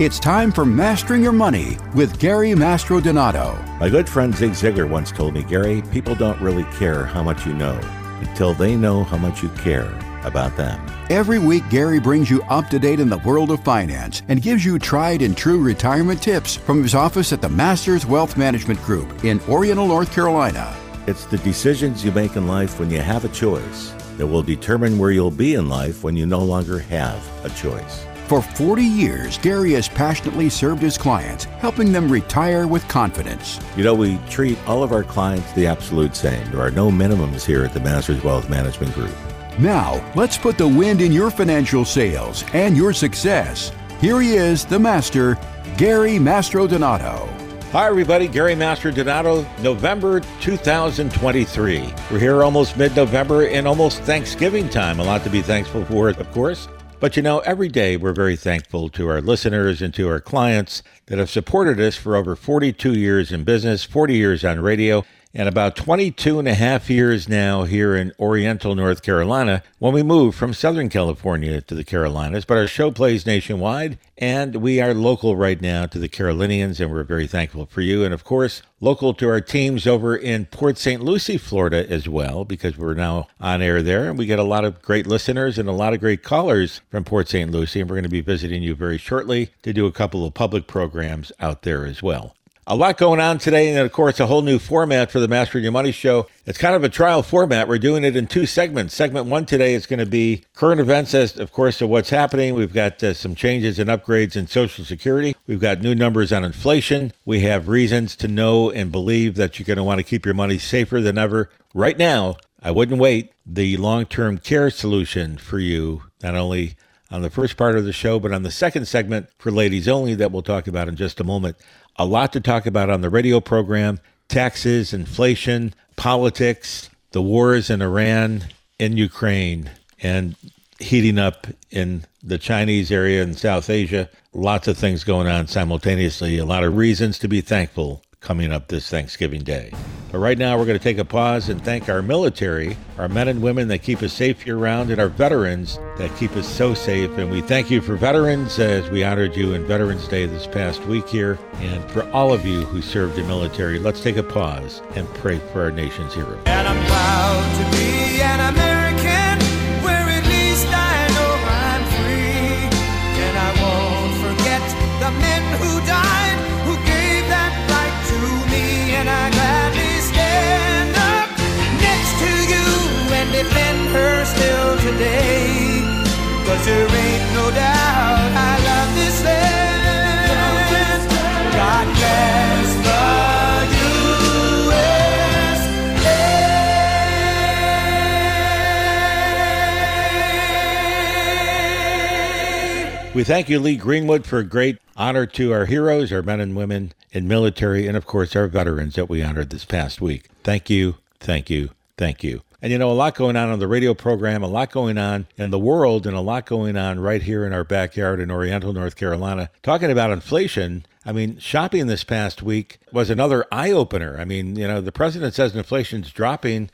It's time for Mastering Your Money with Gary Mastrodonato. My good friend Zig Ziglar once told me, Gary, people don't really care how much you know until they know how much you care about them. Every week, Gary brings you up to date in the world of finance and gives you tried and true retirement tips from his office at the Masters Wealth Management Group in Oriental, North Carolina. It's the decisions you make in life when you have a choice that will determine where you'll be in life when you no longer have a choice. For 40 years, Gary has passionately served his clients, helping them retire with confidence. You know, we treat all of our clients the absolute same. There are no minimums here at the Masters Wealth Management Group. Now, let's put the wind in your financial sails and your success. Here he is, the master, Gary Mastrodonato. Hi, everybody. Gary Mastrodonato, November 2023. We're here almost mid-November and almost Thanksgiving time. A lot to be thankful for, of course. But you know, every day we're very thankful to our listeners and to our clients that have supported us for over 42 years in business, 40 years on radio, and about 22 and a half years now here in Oriental, North Carolina, when we moved from Southern California to the Carolinas. But our show plays nationwide, and we are local right now to the Carolinians, and we're very thankful for you. And of course, local to our teams over in Port St. Lucie, Florida as well, because we're now on air there, and we get a lot of great listeners and a lot of great callers from Port St. Lucie, and we're going to be visiting you very shortly to do a couple of public programs out there as well. A lot going on today, and of course, a whole new format for the Mastering Your Money show. It's kind of a trial format. We're doing it in two segments. Segment one today is going to be current events, as of course, of what's happening. We've got some changes and upgrades in Social Security. We've got new numbers on inflation. We have reasons to know and believe that you're going to want to keep your money safer than ever. Right now, I wouldn't wait. The long-term care solution for you, not only on the first part of the show, but on the second segment for ladies only that we'll talk about in just a moment. A lot to talk about on the radio program: taxes, inflation, politics, the wars in Iran and Ukraine, and heating up in the Chinese area in South Asia. Lots of things going on simultaneously. A lot of reasons to be thankful coming up this Thanksgiving Day. But right now, we're going to take a pause and thank our military, our men and women that keep us safe year-round, and our veterans that keep us so safe. And we thank you for veterans, as we honored you in Veterans Day this past week here. And for all of you who served in military, let's take a pause and pray for our nation's heroes. And I'm proud to be an American, where at least I know I'm free. And I won't forget the men who died, who gave that right to me. And I gladly stand up next to you and defend her still today. 'Cause there ain't no doubt I love this land. God bless the USA. We thank you, Lee Greenwood, for a great honor to our heroes, our men and women in military, and of course our veterans that we honored this past week. Thank you, thank you, thank you. And you know, a lot going on the radio program, a lot going on in the world, and a lot going on right here in our backyard in Oriental, North Carolina. Talking about inflation, I mean, shopping this past week was another eye-opener. I mean, you know, the president says inflation's dropping.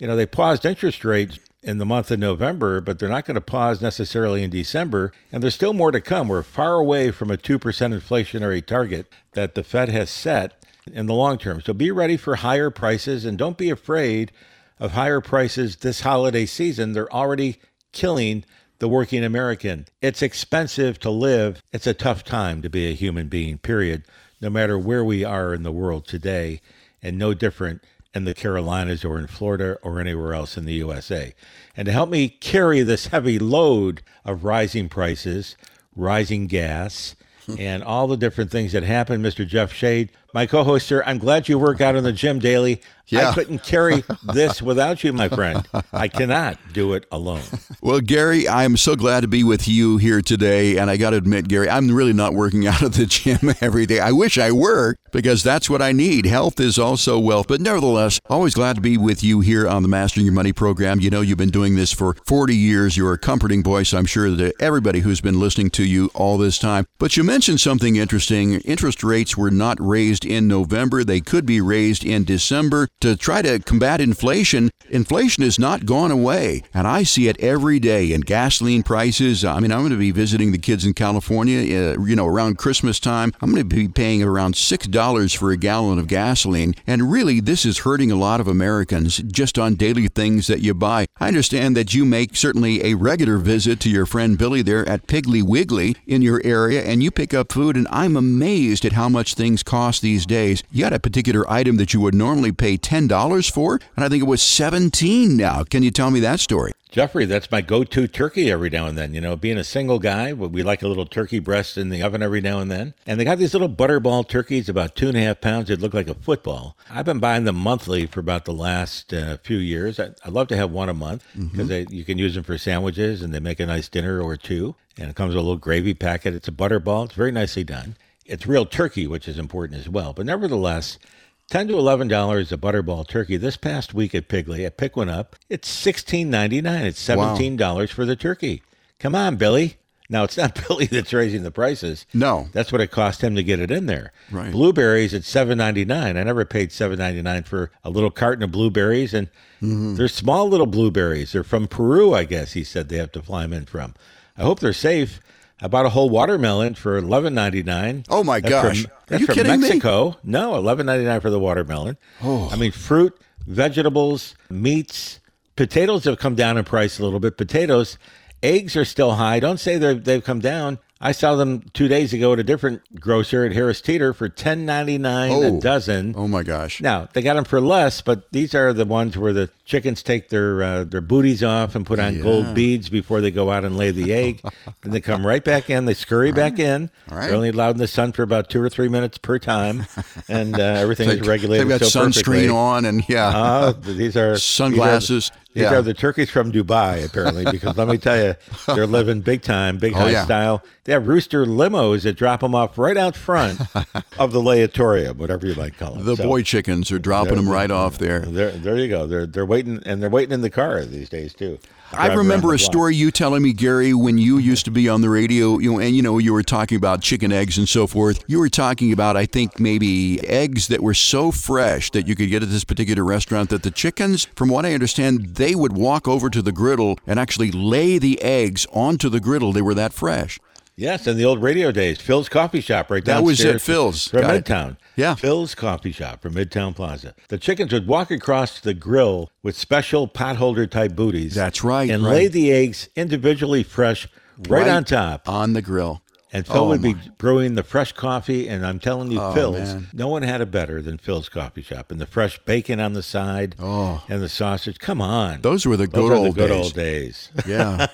You know, they paused interest rates in the month of November, but they're not going to pause necessarily in December. And there's still more to come. We're far away from a 2% inflationary target that the Fed has set in the long term. So be ready for higher prices, and don't be afraid of higher prices this holiday season. They're already killing the working American. It's expensive to live. It's a tough time to be a human being, period, no matter where we are in the world today, and no different in the Carolinas or in Florida or anywhere else in the USA. And to help me carry this heavy load of rising prices, rising gas, and all the different things that happened, Mr. Jeff Shade, my co-host, sir, I'm glad you work out in the gym daily. Yeah. I couldn't carry this without you, my friend. I cannot do it alone. Well, Gary, I am so glad to be with you here today. And I got to admit, Gary, I'm really not working out at the gym every day. I wish I were, because that's what I need. Health is also wealth. But nevertheless, always glad to be with you here on the Mastering Your Money program. You know, you've been doing this for 40 years. You're a comforting voice, I'm sure, to everybody who's been listening to you all this time. But you mentioned something interesting. Interest rates were not raised raised in November. They could be raised in December to try to combat inflation. Inflation has not gone away, and I see it every day in gasoline prices. I mean, I'm going to be visiting the kids in California, around Christmas time. I'm going to be paying around $6 for a gallon of gasoline, and really this is hurting a lot of Americans just on daily things that you buy. I understand that you make certainly a regular visit to your friend Billy there at Piggly Wiggly in your area, and you pick up food, and I'm amazed at how much things cost these days. You had a particular item that you would normally pay $10 for, and I think it was $17 now. Can you tell me that story? Jeffrey, that's my go-to turkey every now and then. You know, being a single guy, we like a little turkey breast in the oven every now and then. And they got these little Butterball turkeys, about 2.5 pounds. They look like a football. I've been buying them monthly for about the last few years. I love to have one a month because you can use them for sandwiches, and they make a nice dinner or two. And it comes with a little gravy packet. It's a Butterball. It's very nicely done. It's real turkey, which is important as well. But nevertheless, $10 to $11 a Butterball turkey. This past week at Piggly, I picked one up. It's $16.99. It's $17 for the turkey. Come on, Billy. Now, it's not Billy that's raising the prices. No. That's what it cost him to get it in there. Right. Blueberries at $7.99. I never paid $7.99 for a little carton of blueberries. And they're small little blueberries. They're from Peru, I guess he said they have to fly them in from. I hope they're safe. I bought a whole watermelon for $11.99. Oh, my gosh. That's from Mexico. No, $11.99 for the watermelon. Oh. I mean, fruit, vegetables, meats. Potatoes have come down in price a little bit. Potatoes, eggs are still high. Don't say they've come down. I saw them 2 days ago at a different grocer at Harris Teeter for $10.99 a dozen. Oh, my gosh. Now, they got them for less, but these are the ones where the chickens take their booties off and put on gold beads before they go out and lay the egg. Then they come right back in. They scurry back in. Right. They're only allowed in the sun for about 2 or 3 minutes per time, and everything is regulated so perfectly. They've got sunscreen on, and these are sunglasses. These are the turkeys from Dubai, apparently, because let me tell you, they're living big time, big high style. They have rooster limos that drop them off right out front of the layatorium, whatever you like to call it. The boy chickens are dropping them right off there. There you go. They're waiting, and they're waiting in the car these days, too. I remember a story you telling me, Gary, when you used to be on the radio, you were talking about chicken eggs and so forth. You were talking about, I think, maybe eggs that were so fresh that you could get at this particular restaurant that the chickens, from what I understand, they would walk over to the griddle and actually lay the eggs onto the griddle. They were that fresh. Yes, in the old radio days, Phil's Coffee Shop right downstairs. That was at Phil's. From Midtown. Yeah. Phil's Coffee Shop from Midtown Plaza. The chickens would walk across the grill with special potholder-type booties. That's right. And lay the eggs individually fresh right on top. On the grill. And Phil would be brewing the fresh coffee, and I'm telling you, Phil's, no one had it better than Phil's Coffee Shop. And the fresh bacon on the side and the sausage. Come on. Those were the good old days. Yeah.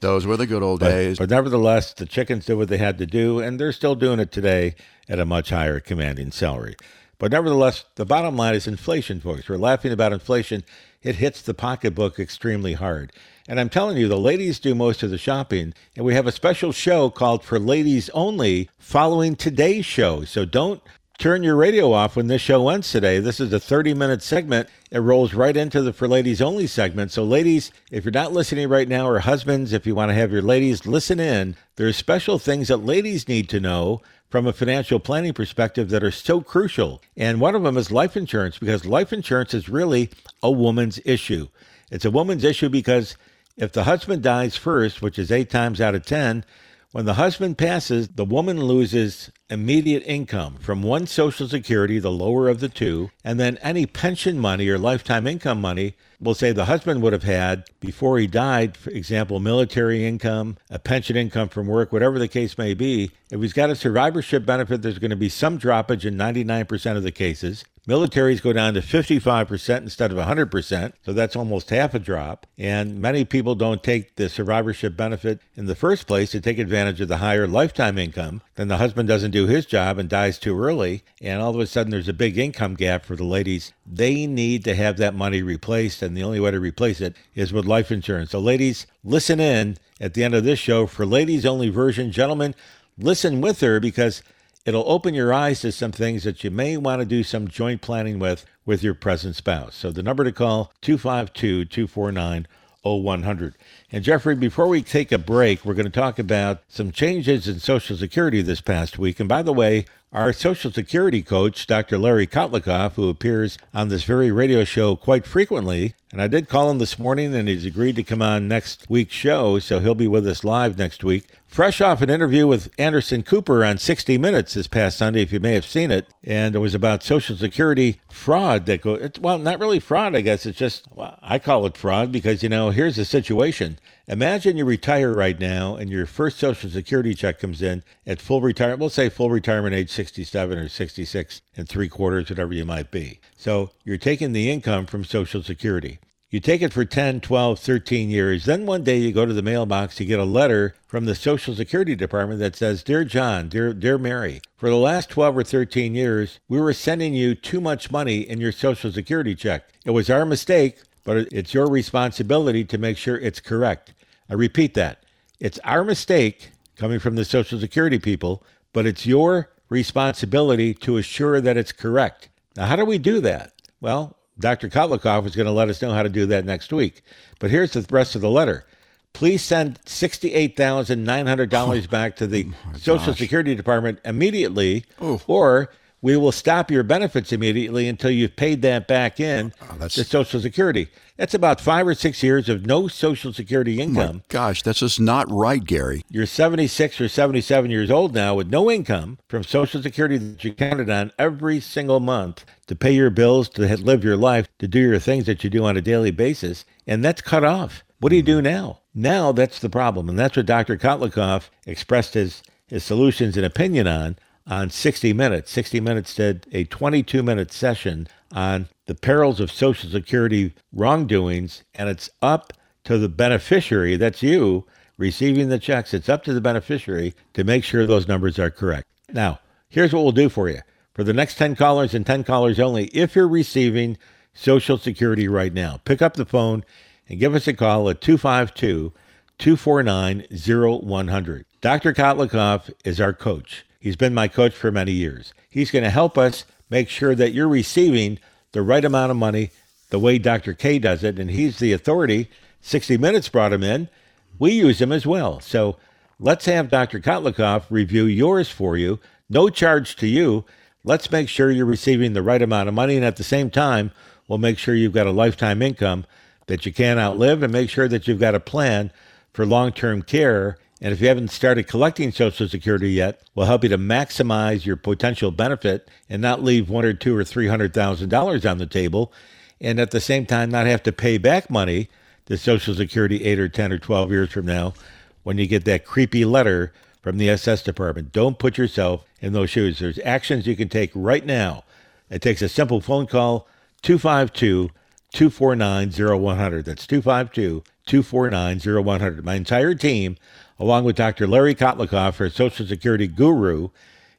Those were the good old days. But nevertheless, the chickens did what they had to do, and they're still doing it today at a much higher commanding salary. But nevertheless, the bottom line is inflation, folks. We're laughing about inflation. It hits the pocketbook extremely hard. And I'm telling you, the ladies do most of the shopping. And we have a special show called For Ladies Only following today's show. So don't turn your radio off when this show ends today. This is a 30-minute segment. It rolls right into the For Ladies Only segment. So ladies, if you're not listening right now, or husbands, if you want to have your ladies listen in, there are special things that ladies need to know from a financial planning perspective that are so crucial. And one of them is life insurance, because life insurance is really a woman's issue. It's a woman's issue because if the husband dies first, which is 8 times out of 10, when the husband passes, the woman loses immediate income from one Social Security, the lower of the two, and then any pension money or lifetime income money, we'll say the husband would have had before he died, for example, military income, a pension income from work, whatever the case may be. If he's got a survivorship benefit, there's going to be some droppage in 99% of the cases. Militaries go down to 55% instead of 100%, so that's almost half a drop. And many people don't take the survivorship benefit in the first place to take advantage of the higher lifetime income. Then the husband doesn't do his job and dies too early, and all of a sudden there's a big income gap for the ladies. They need to have that money replaced, and the only way to replace it is with life insurance. So ladies, listen in at the end of this show for ladies only version. Gentlemen, listen with her, because it'll open your eyes to some things that you may want to do some joint planning with your present spouse. So the number to call, 252-249-0101. 0100. And Jeffrey, before we take a break, we're going to talk about some changes in Social Security this past week. And by the way, our Social Security coach, Dr. Larry Kotlikoff, who appears on this very radio show quite frequently, and I did call him this morning and he's agreed to come on next week's show, so he'll be with us live next week. Fresh off an interview with Anderson Cooper on 60 Minutes this past Sunday, if you may have seen it, and it was about Social Security fraud that goes, well, not really fraud, I guess, it's just, well, I call it fraud because, you know, here's the situation. Imagine you retire right now and your first Social Security check comes in at full retirement, we'll say full retirement age 67 or 66 and 3/4, whatever you might be. So you're taking the income from Social Security. You take it for 10, 12, 13 years. Then one day you go to the mailbox, you get a letter from the Social Security Department that says, Dear John, dear Mary, for the last 12 or 13 years, we were sending you too much money in your Social Security check. It was our mistake, but it's your responsibility to make sure it's correct. I repeat that. It's our mistake coming from the Social Security people, but it's your responsibility to assure that it's correct. Now, how do we do that? Well, Dr. Kotlikoff is going to let us know how to do that next week. But here's the rest of the letter. Please send $68,900 back to the Social Security Department immediately, or we will stop your benefits immediately until you've paid that back in to Social Security. That's about 5 or 6 years of no Social Security income. My gosh, that's just not right, Gary. You're 76 or 77 years old now with no income from Social Security that you counted on every single month to pay your bills, to live your life, to do your things that you do on a daily basis, and that's cut off. What do you do now? Now that's the problem, and that's what Dr. Kotlikoff expressed his solutions and opinion on 60 Minutes. 60 Minutes did a 22-minute session on the perils of Social Security wrongdoings, and it's up to the beneficiary, that's you, receiving the checks. It's up to the beneficiary to make sure those numbers are correct. Now, here's what we'll do for you. For the next 10 callers and 10 callers only, if you're receiving Social Security right now, pick up the phone and give us a call at 252-249-0100. Dr. Kotlikoff is our coach. He's been my coach for many years. He's going to help us make sure that you're receiving the right amount of money the way Dr. K does it, and he's the authority. 60 Minutes brought him in. We use him as well. So let's have Dr. Kotlikoff review yours for you. No charge to you. Let's make sure you're receiving the right amount of money, and at the same time, we'll make sure you've got a lifetime income that you can't outlive and make sure that you've got a plan for long-term care. And if you haven't started collecting Social Security yet, we'll help you to maximize your potential benefit and not leave $100,000 or $200,000 or $300,000 on the table, and at the same time not have to pay back money to Social Security 8 or 10 or 12 years from now when you get that creepy letter from the SS department. Don't put yourself in those shoes. There's actions you can take right now. It takes a simple phone call, 252-249-0100. That's 252-249-0100. My entire team, along with Dr. Larry Kotlikoff, our Social Security guru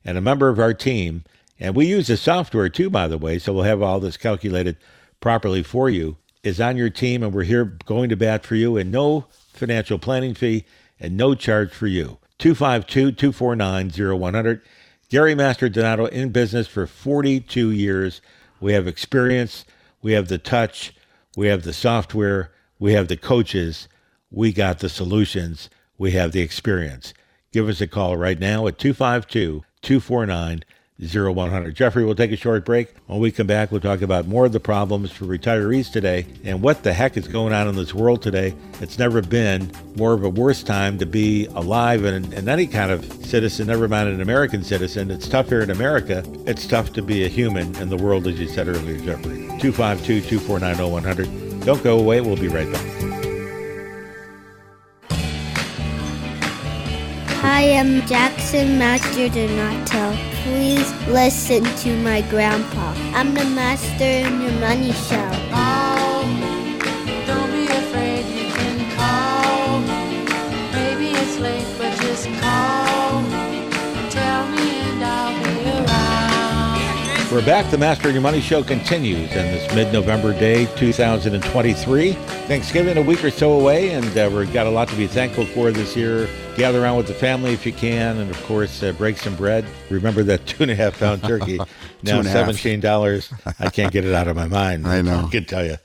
and a member of our team. And we use the software too, by the way, so we'll have all this calculated properly for you, is on your team, and we're here going to bat for you, and no financial planning fee and no charge for you. 252-249-0100. Gary Mastrodonato in business for 42 years. We have experience. We have the touch. We have the software. We have the coaches. We got the solutions. We have the experience. Give us a call right now at 252-249-0100. Jeffrey, we'll take a short break. When we come back, we'll talk about more of the problems for retirees today and what the heck is going on in this world today. It's never been more of a worse time to be alive and any kind of citizen, never mind an American citizen. It's tough here in America. It's tough to be a human in the world, as you said earlier, Jeffrey. 252-249-0100. Don't go away. We'll be right back. I am Jackson Mastrodonato. Please listen to my grandpa. I'm the master in your money show. Call me. Don't be afraid, you can call me. Maybe it's late, but just call me. Tell me and I'll be around. We're back. The Master in Your Money show continues on this mid-November day, 2023. Thanksgiving a week or so away, and we've got a lot to be thankful for this year. Gather around with the family if you can, and of course, break some bread. Remember that 2.5 pound turkey, now $17. I can't get it out of my mind. I know. I can tell you.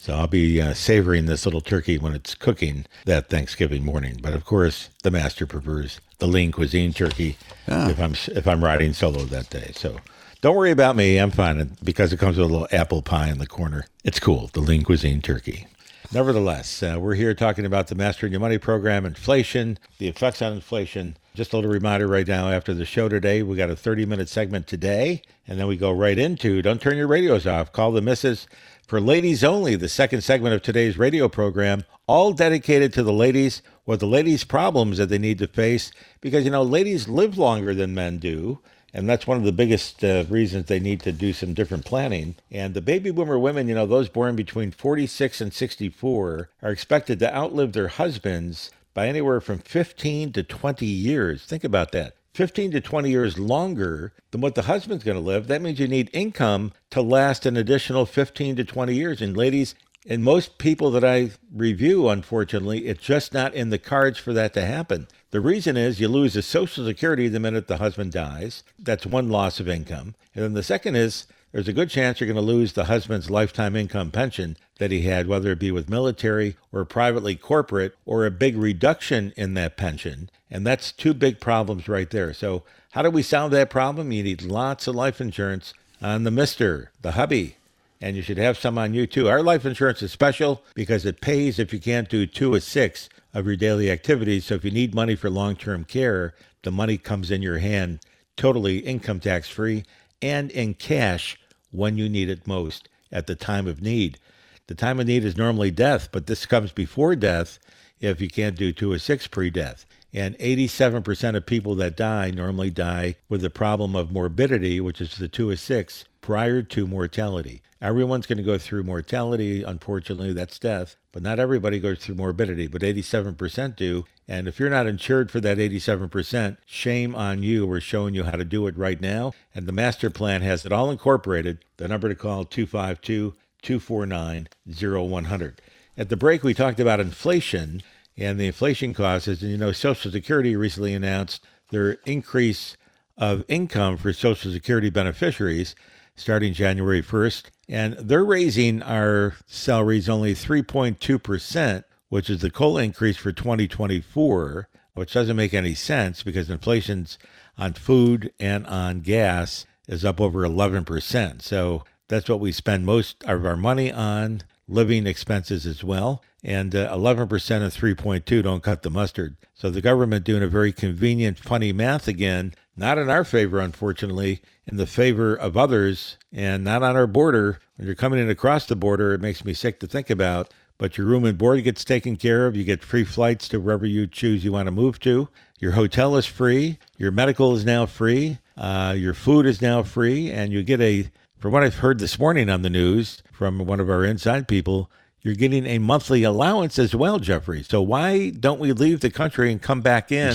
So I'll be savoring this little turkey when it's cooking that Thanksgiving morning. But of course, the master prefers the Lean Cuisine turkey if I'm riding solo that day. So don't worry about me. I'm fine because it comes with a little apple pie in the corner. It's cool, the Lean Cuisine turkey. Nevertheless, we're here talking about the Mastering Your Money program, inflation, the effects on inflation. Just a little reminder right now after the show today, we got a 30-minute segment today, and then we go right into Don't Turn Your Radios Off, Call the Missus for Ladies Only, the second segment of today's radio program, all dedicated to the ladies or the ladies' problems that they need to face because, you know, ladies live longer than men do. And that's one of the biggest reasons they need to do some different planning. And the baby boomer women, you know, those born between 46 and 64 are expected to outlive their husbands by anywhere from 15 to 20 years. Think about that. 15 to 20 years longer than what the husband's going to live. That means you need income to last an additional 15 to 20 years. And ladies, and most people that I review, unfortunately, it's just not in the cards for that to happen. The reason is you lose the Social Security the minute the husband dies. That's one loss of income. And then the second is there's a good chance you're going to lose the husband's lifetime income pension that he had, whether it be with military or privately corporate, or a big reduction in that pension. And that's two big problems right there. So how do we solve that problem? You need lots of life insurance on the mister, the hubby. And you should have some on you, too. Our life insurance is special because it pays if you can't do 2 or 6 of your daily activities. So if you need money for long-term care, the money comes in your hand totally income tax-free and in cash when you need it most at the time of need. The time of need is normally death, but this comes before death if you can't do 2 or 6 pre-death. And 87% of people that die normally die with the problem of morbidity, which is the 2 or 6, prior to mortality. Everyone's going to go through mortality, unfortunately, that's death, but not everybody goes through morbidity, but 87% do. And if you're not insured for that 87%, shame on you. We're showing you how to do it right now. And the master plan has it all incorporated. The number to call, 252-249-0100. At the break, we talked about inflation and the inflation causes. And you know, Social Security recently announced their increase of income for Social Security beneficiaries starting January 1st. And they're raising our salaries only 3.2%, which is the COLA increase for 2024, which doesn't make any sense because inflation's on food and on gas is up over 11%. So that's what we spend most of our money on, living expenses as well. And 11% and 3.2 don't cut the mustard. So the government doing a very convenient, funny math again, not in our favor, unfortunately, in the favor of others and not on our border. When you're coming in across the border, it makes me sick to think about, but your room and board gets taken care of. You get free flights to wherever you choose you want to move to. Your hotel is free. Your medical is now free. Your food is now free. And you get from what I've heard this morning on the news from one of our inside people, you're getting a monthly allowance as well, Jeffrey. So why don't we leave the country and come back in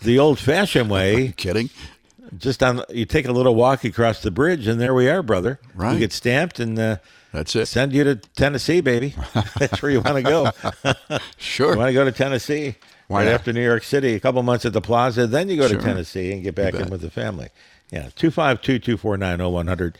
the old-fashioned way? I'm kidding. Just you take a little walk across the bridge, and there we are, brother. Right. You get stamped, and that's it. Send you to Tennessee, baby. That's where you want to go. Sure. You want to go to Tennessee after New York City, a couple months at the Plaza, then you go to Tennessee and get back in with the family. Yeah, 252-249-0100.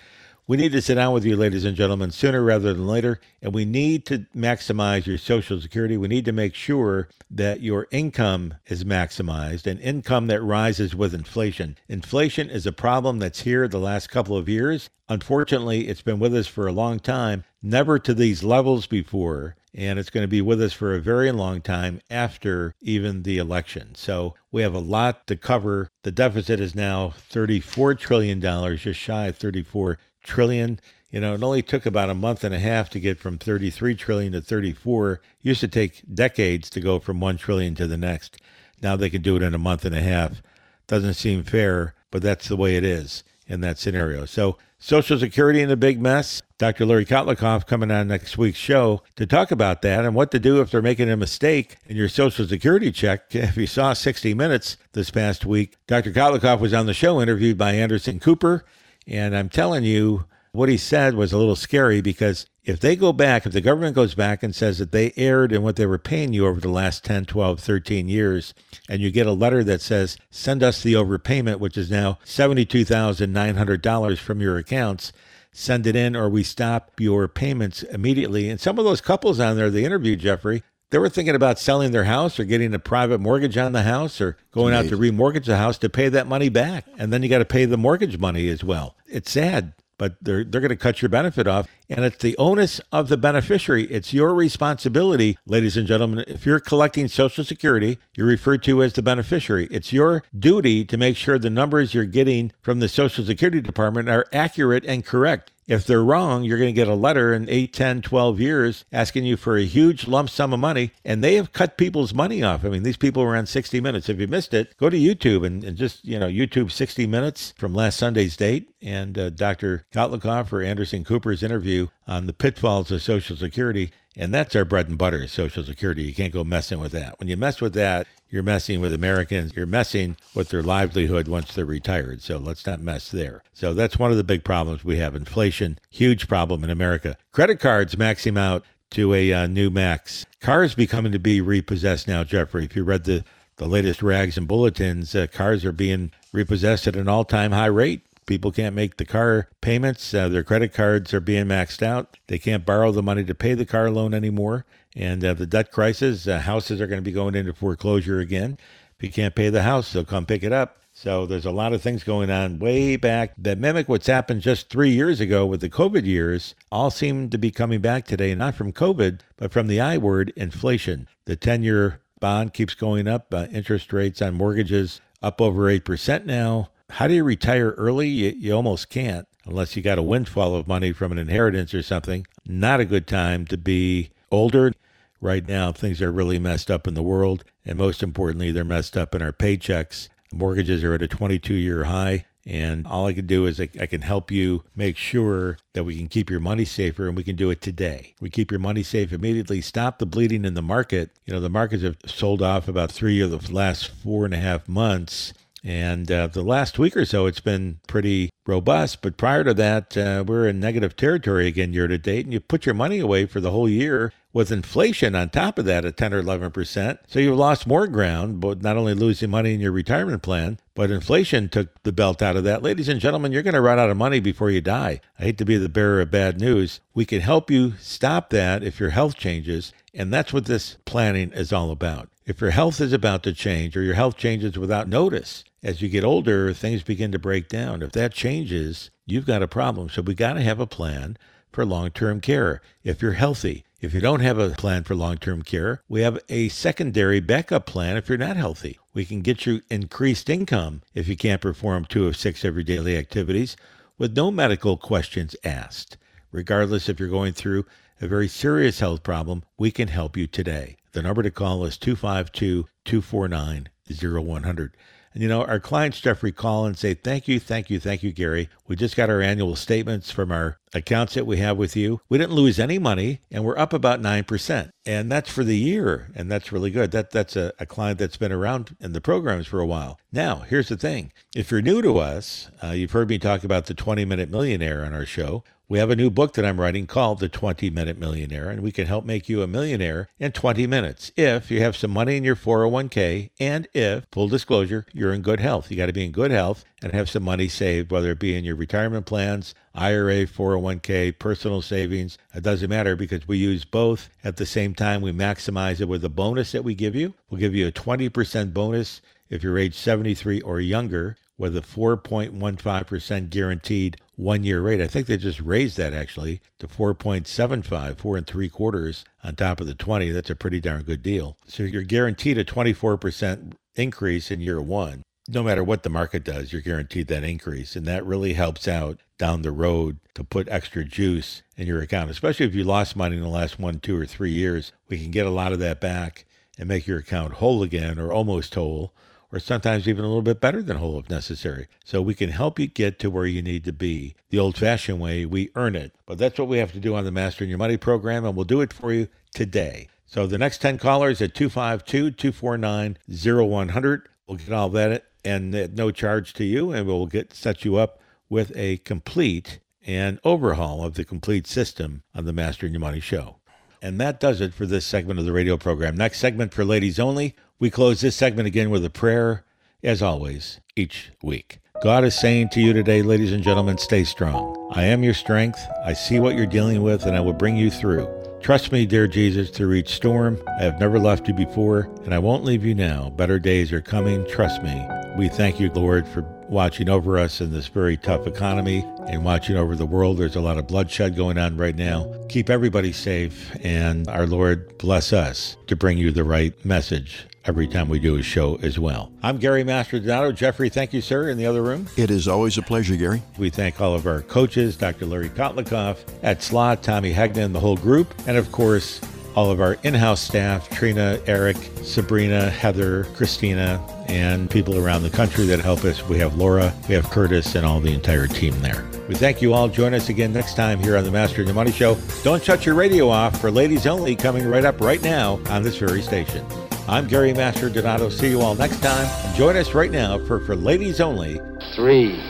We need to sit down with you, ladies and gentlemen, sooner rather than later, and we need to maximize your Social Security. We need to make sure that your income is maximized, and income that rises with inflation. Inflation is a problem that's here the last couple of years. Unfortunately, it's been with us for a long time, never to these levels before, and it's going to be with us for a very long time after even the election. So we have a lot to cover. The deficit is now $34 trillion, just shy of $34 trillion. You know, it only took about a month and a half to get from 33 trillion to 34. It used to take decades to go from 1 trillion to the next. Now they can do it in a month and a half. Doesn't seem fair, but that's the way it is in that scenario. So Social Security in a big mess. Dr. Larry Kotlikoff coming on next week's show to talk about that and what to do if they're making a mistake in your Social Security check. If you saw 60 Minutes this past week, Dr. Kotlikoff was on the show interviewed by Anderson Cooper. And I'm telling you, what he said was a little scary because if the government goes back and says that they erred in what they were paying you over the last 10, 12, 13 years, and you get a letter that says, send us the overpayment, which is now $72,900 from your accounts, send it in or we stop your payments immediately. And some of those couples on there, they interviewed Jeffrey, they were thinking about selling their house or getting a private mortgage on the house or going out to remortgage the house to pay that money back. And then you got to pay the mortgage money as well. It's sad, but they're going to cut your benefit off. And it's the onus of the beneficiary. It's your responsibility, ladies and gentlemen. If you're collecting Social Security, you're referred to as the beneficiary. It's your duty to make sure the numbers you're getting from the Social Security Department are accurate and correct. If they're wrong, you're going to get a letter in 8, 10, 12 years asking you for a huge lump sum of money, and they have cut people's money off. I mean, these people were on 60 Minutes. If you missed it, go to YouTube and just, YouTube 60 Minutes from last Sunday's date, and Dr. Kotlikoff or Anderson Cooper's interview on the pitfalls of Social Security. And that's our bread and butter, Social Security. You can't go messing with that. When you mess with that, you're messing with Americans. You're messing with their livelihood once they're retired. So let's not mess there. So that's one of the big problems we have. Inflation, huge problem in America. Credit cards maxing out to a new max. Cars becoming to be repossessed now, Jeffrey. If you read the latest rags and bulletins, cars are being repossessed at an all-time high rate. People can't make the car payments. Their credit cards are being maxed out. They can't borrow the money to pay the car loan anymore. And the debt crisis, houses are going to be going into foreclosure again. If you can't pay the house, they'll come pick it up. So there's a lot of things going on way back that mimic what's happened just 3 years ago with the COVID years. All seem to be coming back today, not from COVID, but from the I word, inflation. The 10-year bond keeps going up. Interest rates on mortgages up over 8% now. How do you retire early? You almost can't, unless you got a windfall of money from an inheritance or something. Not a good time to be older. Right now, things are really messed up in the world. And most importantly, they're messed up in our paychecks. Mortgages are at a 22-year high. And all I can do is I can help you make sure that we can keep your money safer, and we can do it today. We keep your money safe immediately. Stop the bleeding in the market. The markets have sold off about 3 of the last 4.5 months. And the last week or so, it's been pretty robust. But prior to that, we're in negative territory again year to date. And you put your money away for the whole year with inflation on top of that at 10 or 11%. So you've lost more ground, but not only losing money in your retirement plan, but inflation took the belt out of that. Ladies and gentlemen, you're going to run out of money before you die. I hate to be the bearer of bad news. We can help you stop that if your health changes. And that's what this planning is all about. If your health is about to change, or your health changes without notice, as you get older, things begin to break down. If that changes, you've got a problem. So we got to have a plan for long-term care if you're healthy. If you don't have a plan for long-term care, we have a secondary backup plan if you're not healthy. We can get you increased income if you can't perform 2 of 6 everyday activities with no medical questions asked. Regardless if you're going through a very serious health problem, we can help you today. The number to call is 252-249-0100. And our clients, Jeffrey, call and say, thank you, Gary. We just got our annual statements from our accounts that we have with you. We didn't lose any money, and we're up about 9%. And that's for the year, and that's really good. That's a client that's been around in the programs for a while. Now, here's the thing. If you're new to us, you've heard me talk about the 20-Minute Millionaire on our show. We have a new book that I'm writing called The 20-Minute Millionaire, and we can help make you a millionaire in 20 minutes if you have some money in your 401k and if, full disclosure, you're in good health. You got to be in good health and have some money saved, whether it be in your retirement plans, IRA, 401k, personal savings. It doesn't matter because we use both. At the same time, we maximize it with a bonus that we give you. We'll give you a 20% bonus if you're age 73 or younger, with a 4.15% guaranteed one-year rate. I think they just raised that actually to 4.75, 4 3/4 on top of the 20. That's a pretty darn good deal. So you're guaranteed a 24% increase in year one. No matter what the market does, you're guaranteed that increase. And that really helps out down the road to put extra juice in your account, especially if you lost money in the last 1, 2, or 3 years. We can get a lot of that back and make your account whole again, or almost whole, or sometimes even a little bit better than whole if necessary. So we can help you get to where you need to be. The old-fashioned way, we earn it. But that's what we have to do on the Mastering Your Money program, and we'll do it for you today. So the next 10 callers at 252-249-0100. We'll get all that and at no charge to you, and we'll set you up with a complete and overhaul of the complete system on the Mastering Your Money show. And that does it for this segment of the radio program. Next segment for ladies only. We close this segment again with a prayer, as always, each week. God is saying to you today, ladies and gentlemen, stay strong. I am your strength. I see what you're dealing with, and I will bring you through. Trust me, dear Jesus, through each storm. I have never left you before, and I won't leave you now. Better days are coming. Trust me. We thank you, Lord, for watching over us in this very tough economy and watching over the world. There's a lot of bloodshed going on right now. Keep everybody safe, and our Lord bless us to bring you the right message every time we do a show as well. I'm Gary Mastrodonato. Jeffrey, thank you, sir, in the other room. It is always a pleasure, Gary. We thank all of our coaches, Dr. Larry Kotlikoff, Ed Slott, Tommy Hegna, and the whole group. And of course, all of our in-house staff, Trina, Eric, Sabrina, Heather, Christina, and people around the country that help us. We have Laura, we have Curtis, and all the entire team there. We thank you all. Join us again next time here on the Mastering Your Money Show. Don't shut your radio off for Ladies Only coming right up right now on this very station. I'm Gary Mastrodonato. See you all next time. Join us right now for Ladies Only. 3,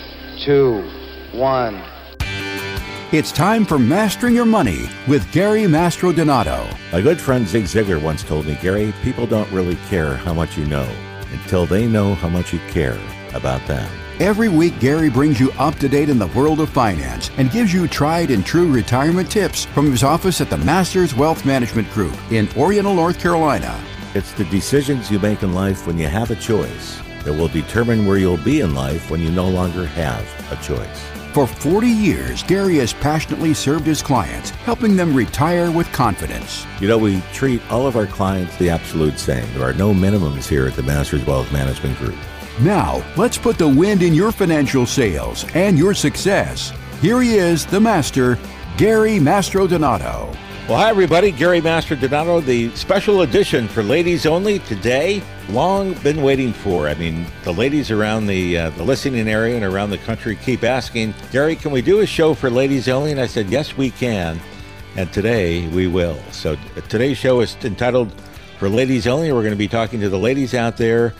2, 1. It's time for Mastering Your Money with Gary Mastrodonato. My good friend Zig Ziglar once told me, Gary, people don't really care how much you know until they know how much you care about them. Every week, Gary brings you up to date in the world of finance and gives you tried and true retirement tips from his office at the Masters Wealth Management Group in Oriental, North Carolina. It's the decisions you make in life when you have a choice that will determine where you'll be in life when you no longer have a choice. For 40 years, Gary has passionately served his clients, helping them retire with confidence. You know, we treat all of our clients the absolute same. There are no minimums here at the Masters Wealth Management Group. Now, let's put the wind in your financial sails and your success. Here he is, the master, Gary Mastrodonato. Well, hi, everybody. Gary Mastrodonato, the special edition for Ladies Only today. Long been waiting for. I mean, the ladies around the listening area and around the country keep asking, Gary, can we do a show for Ladies Only? And I said, yes, we can. And today we will. So today's show is entitled For Ladies Only. We're going to be talking to the ladies out there.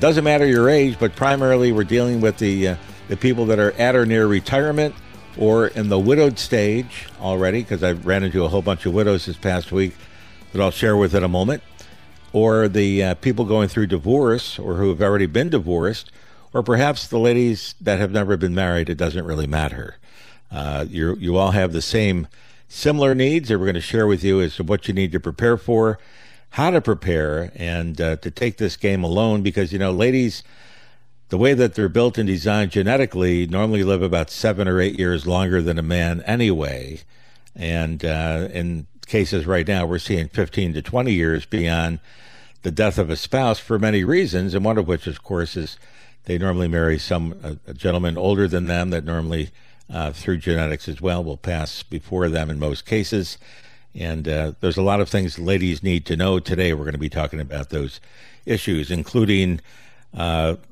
Doesn't matter your age, but primarily we're dealing with the people that are at or near retirement or in the widowed stage already, because I ran into a whole bunch of widows this past week that I'll share with in a moment. Or the people going through divorce or who have already been divorced, or perhaps the ladies that have never been married. It doesn't really matter. You all have the same similar needs that we're going to share with you as to what you need to prepare for, how to prepare, and to take this game alone. Because, you know, ladies, the way that they're built and designed genetically, normally live about 7 or 8 years longer than a man anyway. And in cases right now, we're seeing 15 to 20 years beyond the death of a spouse for many reasons, and one of which, of course, is they normally marry a gentleman older than them that normally, through genetics as well, will pass before them in most cases. And there's a lot of things ladies need to know today. We're going to be talking about those issues, including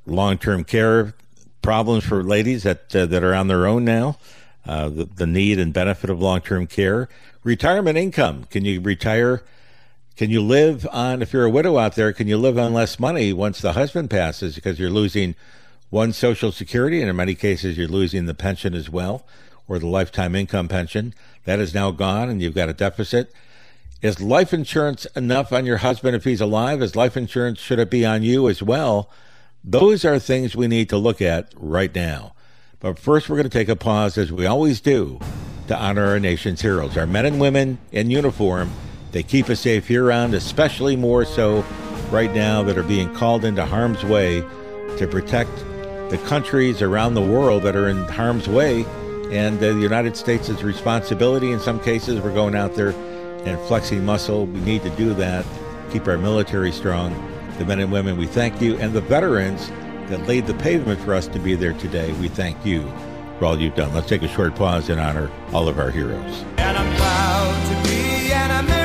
long-term care problems for ladies that are on their own now, the need and benefit of long-term care, retirement income. Can you retire? Can you live on, if you're a widow out there, can you live on less money once the husband passes because you're losing one Social Security, and in many cases you're losing the pension as well, or the lifetime income pension. That is now gone and you've got a deficit. Is life insurance enough on your husband if he's alive? Is life insurance, should it be on you as well? Those are things we need to look at right now. But first we're going to take a pause, as we always do, to honor our nation's heroes, our men and women in uniform. They keep us safe year-round, especially more so right now that are being called into harm's way to protect the countries around the world that are in harm's way. And the United States' responsibility, in some cases, we're going out there and flexing muscle. We need to do that, keep our military strong. The men and women, we thank you. And the veterans that laid the pavement for us to be there today, we thank you for all you've done. Let's take a short pause and honor all of our heroes. And I'm proud to be an American.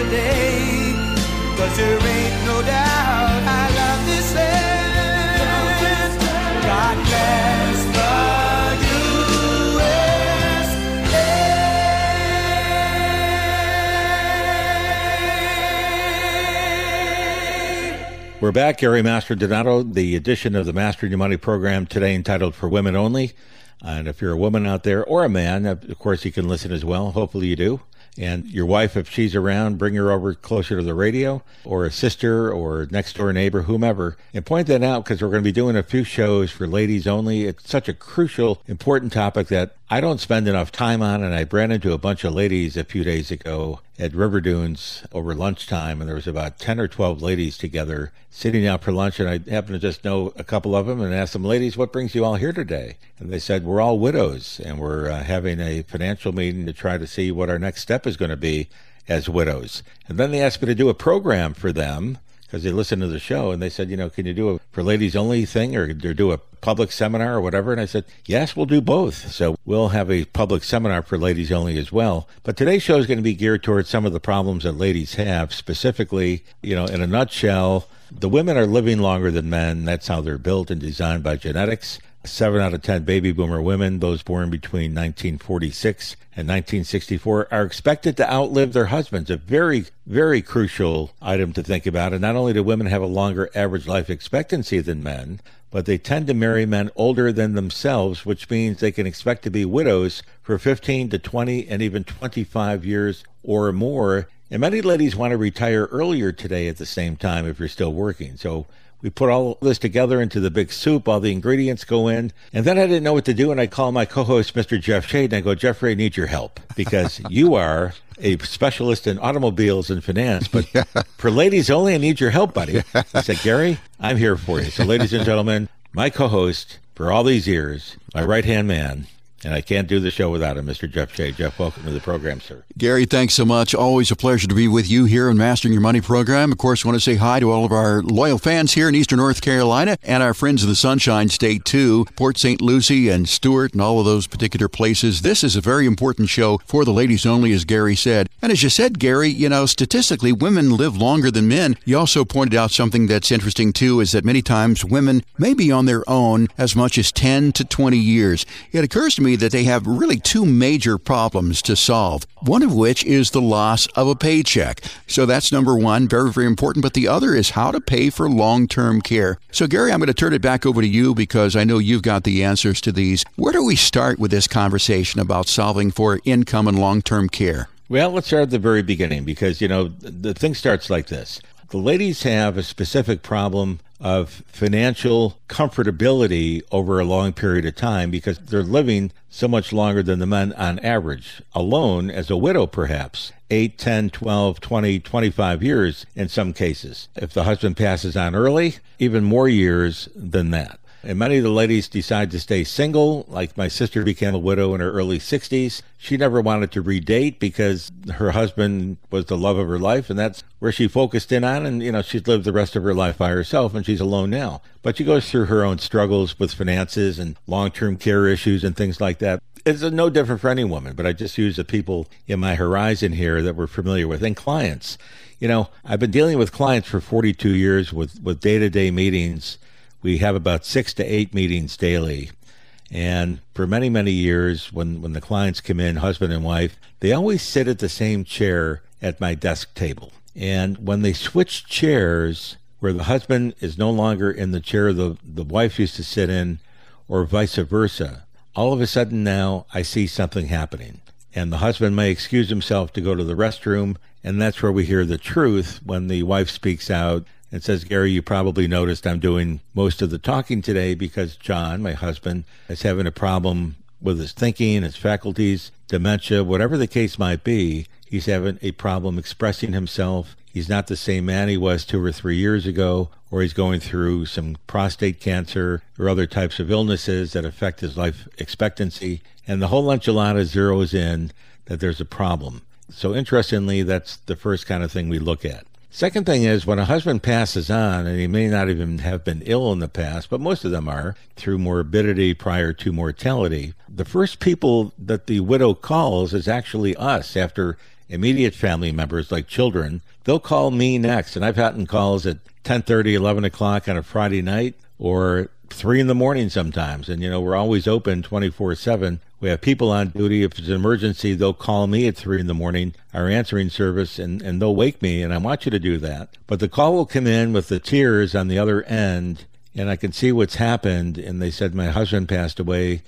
Today, 'cause there ain't no doubt I love this land. God bless the USA. We're back. Gary Mastrodonato, the edition of the Mastering Your Money program today entitled For Women Only. And if you're a woman out there or a man, of course, you can listen as well. Hopefully you do. And your wife, if she's around, bring her over closer to the radio, or a sister or next door neighbor, whomever. And point that out, because we're going to be doing a few shows for ladies only. It's such a crucial, important topic that I don't spend enough time on. And I ran into a bunch of ladies a few days ago at River Dunes over lunchtime. And there was about 10 or 12 ladies together sitting out for lunch. And I happened to just know a couple of them and asked them, ladies, what brings you all here today? And they said, we're all widows and we're having a financial meeting to try to see what our next step is going to be as widows. And then they asked me to do a program for them, because they listened to the show, and they said, you know, can you do a for ladies only thing, or do a public seminar or whatever? And I said, yes, we'll do both. So we'll have a public seminar for ladies only as well. But today's show is going to be geared towards some of the problems that ladies have, specifically, you know, in a nutshell, the women are living longer than men. That's how they're built and designed by genetics. 7 out of 10 baby boomer women, those born between 1946 and 1964, are expected to outlive their husbands. A very, very crucial item to think about. And not only do women have a longer average life expectancy than men, but they tend to marry men older than themselves, which means they can expect to be widows for 15 to 20 and even 25 years or more. And many ladies want to retire earlier today at the same time if you're still working. So we put all this together into the big soup, all the ingredients go in. And then I didn't know what to do, and I call my co-host, Mr. Jeff Shade, and I go, Jeffrey, I need your help, because you are a specialist in automobiles and finance, but for ladies only, I need your help, buddy. I said, Gary, I'm here for you. So ladies and gentlemen, my co-host for all these years, my right-hand man, and I can't do the show without him, Mr. Jeff Shade. Jeff, welcome to the program, sir. Gary, thanks so much. Always a pleasure to be with you here in Mastering Your Money program. Of course, I want to say hi to all of our loyal fans here in Eastern North Carolina and our friends of the Sunshine State, too, Port St. Lucie and Stewart and all of those particular places. This is a very important show for the ladies only, as Gary said. And as you said, Gary, you know, statistically, women live longer than men. You also pointed out something that's interesting, too, is that many times women may be on their own as much as 10 to 20 years. It occurs to me that they have really two major problems to solve, one of which is the loss of a paycheck. So that's number one, very, very important. But the other is how to pay for long-term care. So, Gary, I'm going to turn it back over to you because I know you've got the answers to these. Where do we start with this conversation about solving for income and long-term care? Well, let's start at the very beginning because, you know, the thing starts like this. The ladies have a specific problem of financial comfortability over a long period of time because they're living so much longer than the men on average, alone as a widow perhaps, 8, 10, 12, 20, 25 years in some cases. If the husband passes on early, even more years than that. And many of the ladies decide to stay single, like my sister became a widow in her early 60s. She never wanted to redate because her husband was the love of her life, and that's where she focused in on. And, you know, she's lived the rest of her life by herself, and she's alone now. But she goes through her own struggles with finances and long-term care issues and things like that. It's no different for any woman, but I just use the people in my horizon here that we're familiar with, and clients. You know, I've been dealing with clients for 42 years with day-to-day meetings. We have about 6 to 8 meetings daily. And for many, many years, when the clients come in, husband and wife, they always sit at the same chair at my desk table. And when they switch chairs, where the husband is no longer in the chair the wife used to sit in, or vice versa, all of a sudden now I see something happening. And the husband may excuse himself to go to the restroom, and that's where we hear the truth when the wife speaks out and says, Gary, you probably noticed I'm doing most of the talking today because John, my husband, is having a problem with his thinking, his faculties, dementia, whatever the case might be. He's having a problem expressing himself. He's not the same man he was 2 or 3 years ago, or he's going through some prostate cancer or other types of illnesses that affect his life expectancy. And the whole enchilada zeroes in that there's a problem. So interestingly, that's the first kind of thing we look at. Second thing is when a husband passes on, and he may not even have been ill in the past, but most of them are, through morbidity prior to mortality, the first people that the widow calls is actually us after immediate family members like children. They'll call me next, and I've gotten calls at 10:30, 11 o'clock on a Friday night or 3 in the morning sometimes. And, you know, we're always open 24/7 We have people on duty. If it's an emergency, they'll call me at 3 in the morning, our answering service, and they'll wake me, and I want you to do that. But the call will come in with the tears on the other end, and I can see what's happened. And they said, my husband passed away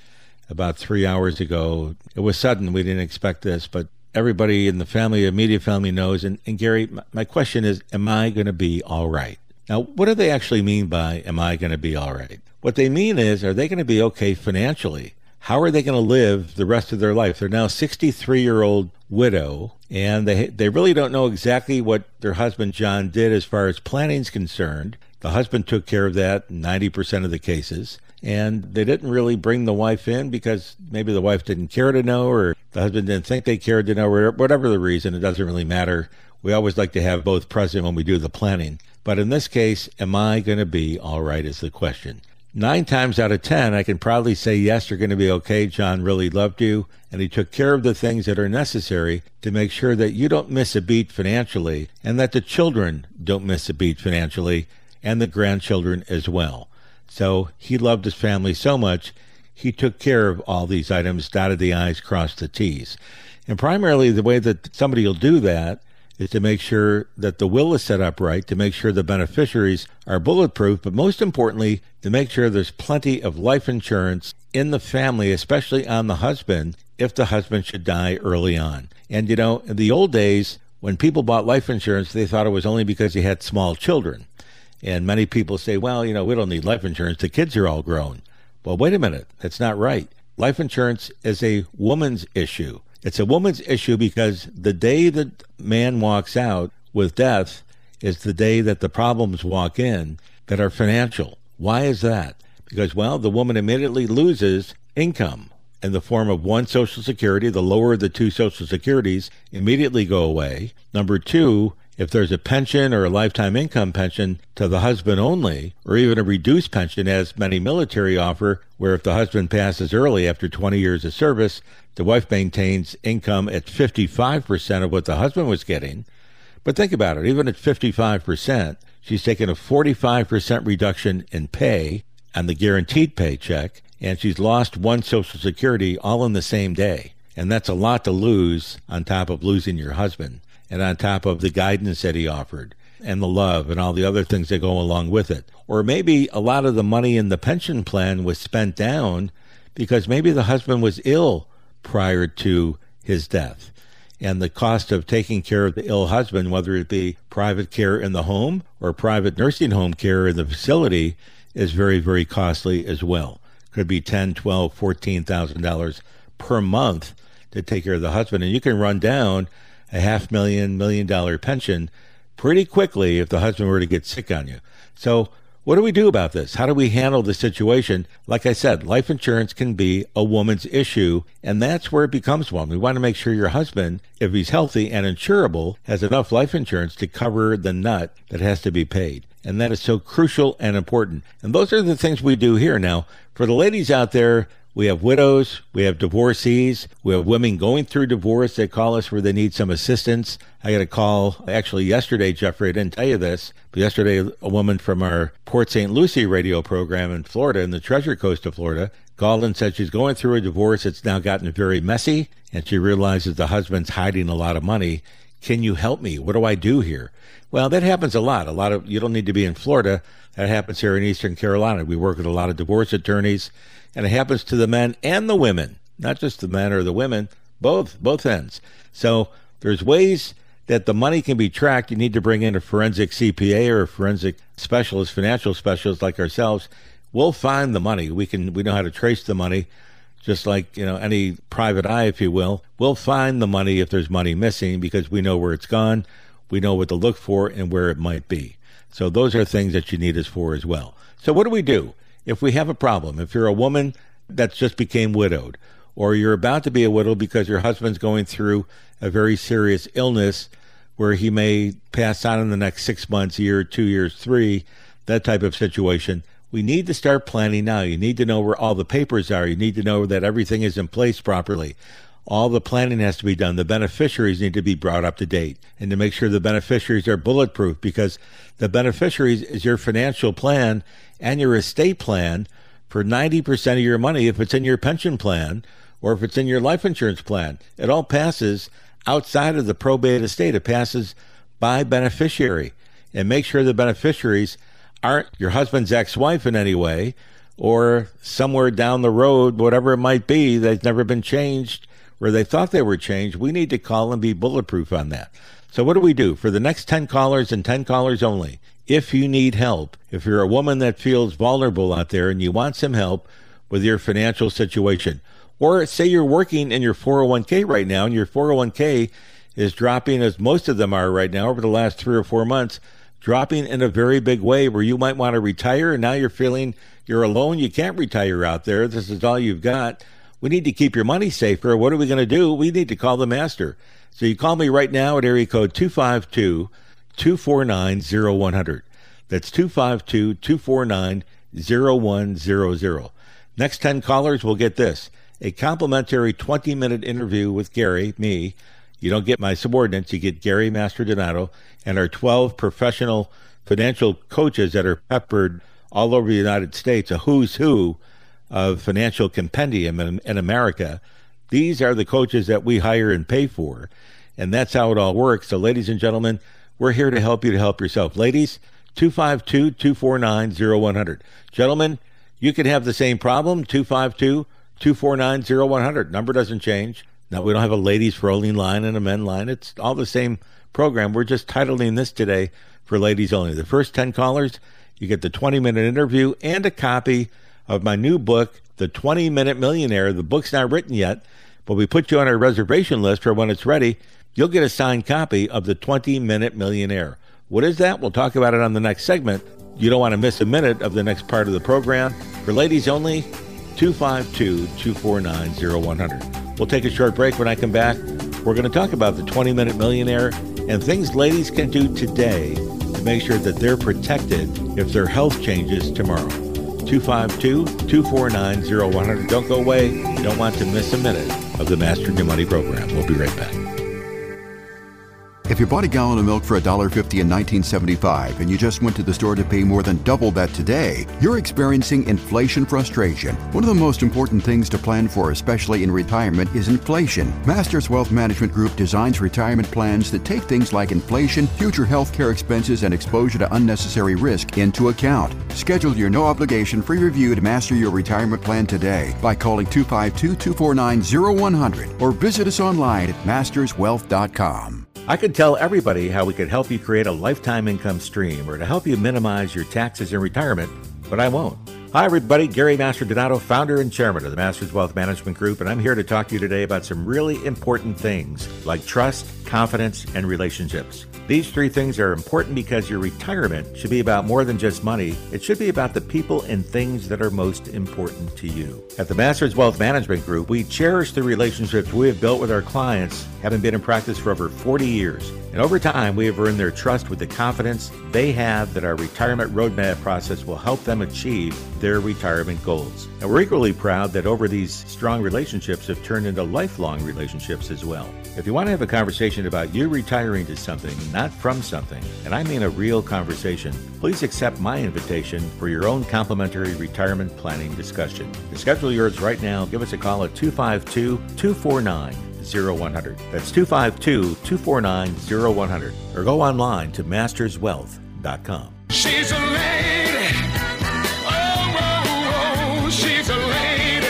about 3 hours ago. It was sudden. We didn't expect this, but everybody in the family, immediate family knows. And Gary, my question is, am I going to be all right? Now, what do they actually mean by, am I going to be all right? What they mean is, are they going to be okay financially? How are they going to live the rest of their life? They're now a 63-year-old widow, and they really don't know exactly what their husband John did as far as planning is concerned. The husband took care of that in 90% of the cases, and they didn't really bring the wife in because maybe the wife didn't care to know, or the husband didn't think they cared to know, or whatever the reason, it doesn't really matter. We always like to have both present when we do the planning. But in this case, am I going to be all right is the question. 9 times out of 10, I can probably say, yes, you're going to be okay. John really loved you, and he took care of the things that are necessary to make sure that you don't miss a beat financially, and that the children don't miss a beat financially, and the grandchildren as well. So he loved his family so much, he took care of all these items, dotted the I's, crossed the T's. And primarily the way that somebody will do that is to make sure that the will is set up right, to make sure the beneficiaries are bulletproof, but most importantly, to make sure there's plenty of life insurance in the family, especially on the husband, if the husband should die early on. And, you know, in the old days, when people bought life insurance, they thought it was only because you had small children. And many people say, well, you know, we don't need life insurance. The kids are all grown. Well, wait a minute. That's not right. Life insurance is a woman's issue. It's a woman's issue because the day that man walks out with death is the day that the problems walk in that are financial. Why is that? Because, well, the woman immediately loses income in the form of one, Social Security. The lower of the two Social Securities immediately go away. Number two, if there's a pension or a lifetime income pension to the husband only, or even a reduced pension, as many military offer, where if the husband passes early after 20 years of service, the wife maintains income at 55% of what the husband was getting. But think about it. Even at 55%, she's taken a 45% reduction in pay on the guaranteed paycheck, and she's lost one Social Security all in the same day. And that's a lot to lose on top of losing your husband, and on top of the guidance that he offered and the love and all the other things that go along with it. Or maybe a lot of the money in the pension plan was spent down because maybe the husband was ill prior to his death. And the cost of taking care of the ill husband, whether it be private care in the home or private nursing home care in the facility, is very, very costly as well. Could be $10,000, $12,000, $14,000 per month to take care of the husband. And you can run down a $500,000, $1 million pension pretty quickly if the husband were to get sick on you. So what do we do about this? How do we handle the situation? Like I said, life insurance can be a woman's issue, and that's where it becomes one. We want to make sure your husband, if he's healthy and insurable, has enough life insurance to cover the nut that has to be paid. And that is so crucial and important. And those are the things we do here. Now, for the ladies out there, we have widows, we have divorcees, we have women going through divorce. They call us where they need some assistance. I got a call actually yesterday, Jeffrey, I didn't tell you this, but yesterday a woman from our Port St. Lucie radio program in Florida, in the Treasure Coast of Florida, called and said she's going through a divorce. It's now gotten very messy, and she realizes the husband's hiding a lot of money. Can you help me? What do I do here? Well, that happens a lot. A lot of, you don't need to be in Florida. That happens here in Eastern Carolina. We work with a lot of divorce attorneys, and it happens to the men and the women, not just the men or the women, both ends. So there's ways that the money can be tracked. You need to bring in a forensic CPA or a forensic specialist, financial specialist like ourselves. We'll find the money. We know how to trace the money, just like, you know, any private eye, if you will. We'll find the money if there's money missing because we know where it's gone. We know what to look for and where it might be. So those are things that you need us for as well. So what do we do? If we have a problem, if you're a woman that's just became widowed, or you're about to be a widow because your husband's going through a very serious illness where he may pass on in the next 6 months, year, 2 years, three, that type of situation, we need to start planning now. You need to know where all the papers are. You need to know that everything is in place properly. All the planning has to be done. The beneficiaries need to be brought up to date, and to make sure the beneficiaries are bulletproof, because the beneficiaries is your financial plan and your estate plan for 90% of your money if it's in your pension plan, or if it's in your life insurance plan. It all passes outside of the probate estate. It passes by beneficiary. And make sure the beneficiaries aren't your husband's ex-wife in any way, or somewhere down the road, whatever it might be, that's never been changed where they thought they were changed. We need to call and be bulletproof on that. So what do we do? For the next 10 callers and 10 callers only, if you need help, if you're a woman that feels vulnerable out there and you want some help with your financial situation, or say you're working in your 401k right now and your 401k is dropping, as most of them are right now over the last 3 or 4 months, dropping in a very big way where you might want to retire, and now you're feeling you're alone, you can't retire out there, this is all you've got. We need to keep your money safer. What are we going to do? We need to call the master. So you call me right now at area code 252-249-0100. That's 252-249-0100. Next 10 callers will get this, a complimentary 20-minute interview with Gary, me. You don't get my subordinates. You get Gary Mastrodonato and our 12 professional financial coaches that are peppered all over the United States, a who's who of financial compendium in America. These are the coaches that we hire and pay for, and that's how it all works. So, ladies and gentlemen, we're here to help you to help yourself. Ladies, 252-249-0100. Gentlemen, you could have the same problem, 252-249-0100. Number doesn't change. Now, we don't have a ladies rolling line and a men line. It's all the same program. We're just titling this today for ladies only. The first 10 callers, you get the 20-minute interview and a copy of my new book, The 20-Minute Millionaire. The book's not written yet, but we put you on our reservation list for when it's ready. You'll get a signed copy of The 20-Minute Millionaire. What is that? We'll talk about it on the next segment. You don't want to miss a minute of the next part of the program. For ladies only, 252-249-0100. We'll take a short break. When I come back, we're going to talk about the 20-Minute Millionaire and things ladies can do today to make sure that they're protected if their health changes tomorrow. 252-249-0100. Don't go away. You don't want to miss a minute of the Mastering Your Money program. We'll be right back. If you bought a gallon of milk for $1.50 in 1975 and you just went to the store to pay more than double that today, you're experiencing inflation frustration. One of the most important things to plan for, especially in retirement, is inflation. Masters Wealth Management Group designs retirement plans that take things like inflation, future health care expenses, and exposure to unnecessary risk into account. Schedule your no-obligation free review to master your retirement plan today by calling 252-249-0100 or visit us online at masterswealth.com. I could tell everybody how we could help you create a lifetime income stream or to help you minimize your taxes in retirement, but I won't. Hi, everybody. Gary Mastrodonato, founder and chairman of the Masters Wealth Management Group, and I'm here to talk to you today about some really important things like trust, confidence, and relationships. These three things are important because your retirement should be about more than just money. It should be about the people and things that are most important to you. At the Masters Wealth Management Group, we cherish the relationships we have built with our clients, having been in practice for over 40 years. And over time, we have earned their trust with the confidence they have that our retirement roadmap process will help them achieve their retirement goals. And we're equally proud that over these strong relationships have turned into lifelong relationships as well. If you want to have a conversation about you retiring to something, not from something, and I mean a real conversation, please accept my invitation for your own complimentary retirement planning discussion. To schedule yours right now, give us a call at 252-249-0100. That's 252-249-0100. Or go online to masterswealth.com. She's a lady. Oh, oh, oh, she's a lady.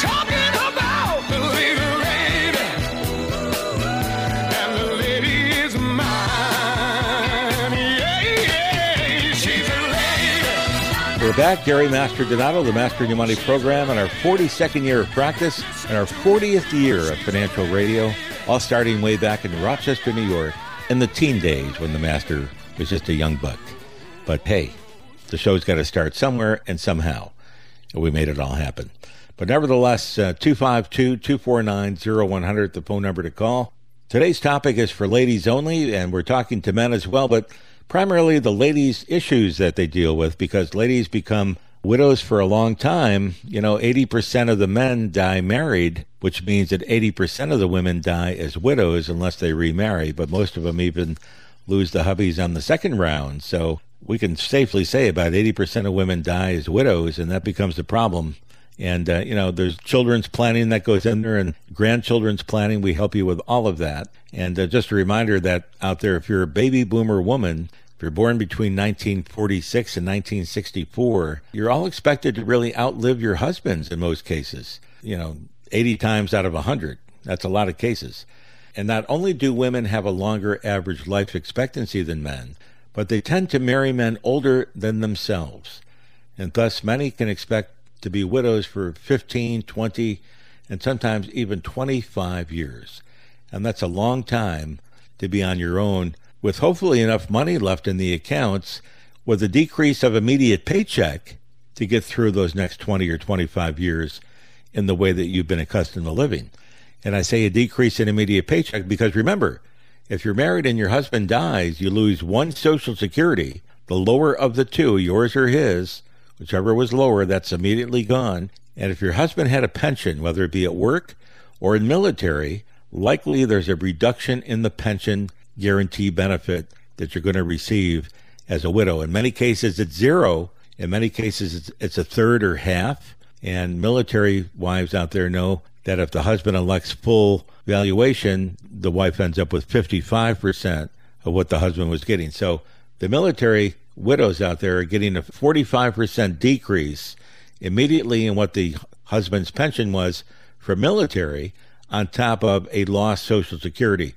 Talking about the lady. And the lady is mine. Yeah, yeah, she's a lady. We're back. Gary Mastrodonato, the Mastering Your Money program, in our 42nd year of practice. In our 40th year of financial radio, all starting way back in Rochester, New York, in the teen days when the master was just a young buck. But hey, the show's got to start somewhere and somehow, and we made it all happen. But nevertheless, 252-249-0100, the phone number to call. Today's topic is for ladies only, and we're talking to men as well, but primarily the ladies' issues that they deal with, because ladies become widows for a long time. You know, 80% of the men die married, which means that 80% of the women die as widows unless they remarry, but most of them even lose the hubbies on the second round. So we can safely say about 80% of women die as widows, and that becomes the problem And, you know, there's children's planning that goes in there and grandchildren's planning. We help you with all of that. And just a reminder that out there, if you're a baby boomer woman, if you're born between 1946 and 1964, you're all expected to really outlive your husbands in most cases, you know, 80 times out of 100. That's a lot of cases. And not only do women have a longer average life expectancy than men, but they tend to marry men older than themselves. And thus, many can expect to be widows for 15, 20, and sometimes even 25 years. And that's a long time to be on your own, with hopefully enough money left in the accounts with a decrease of immediate paycheck to get through those next 20 or 25 years in the way that you've been accustomed to living. And I say a decrease in immediate paycheck because, remember, if you're married and your husband dies, you lose one Social Security, the lower of the two, yours or his, whichever was lower, that's immediately gone. And if your husband had a pension, whether it be at work or in military, likely there's a reduction in the pension guarantee benefit that you're going to receive as a widow. In many cases, it's zero. In many cases, it's a third or half. And military wives out there know that if the husband elects full valuation, the wife ends up with 55% of what the husband was getting. So the military widows out there are getting a 45% decrease immediately in what the husband's pension was for military, on top of a lost Social Security.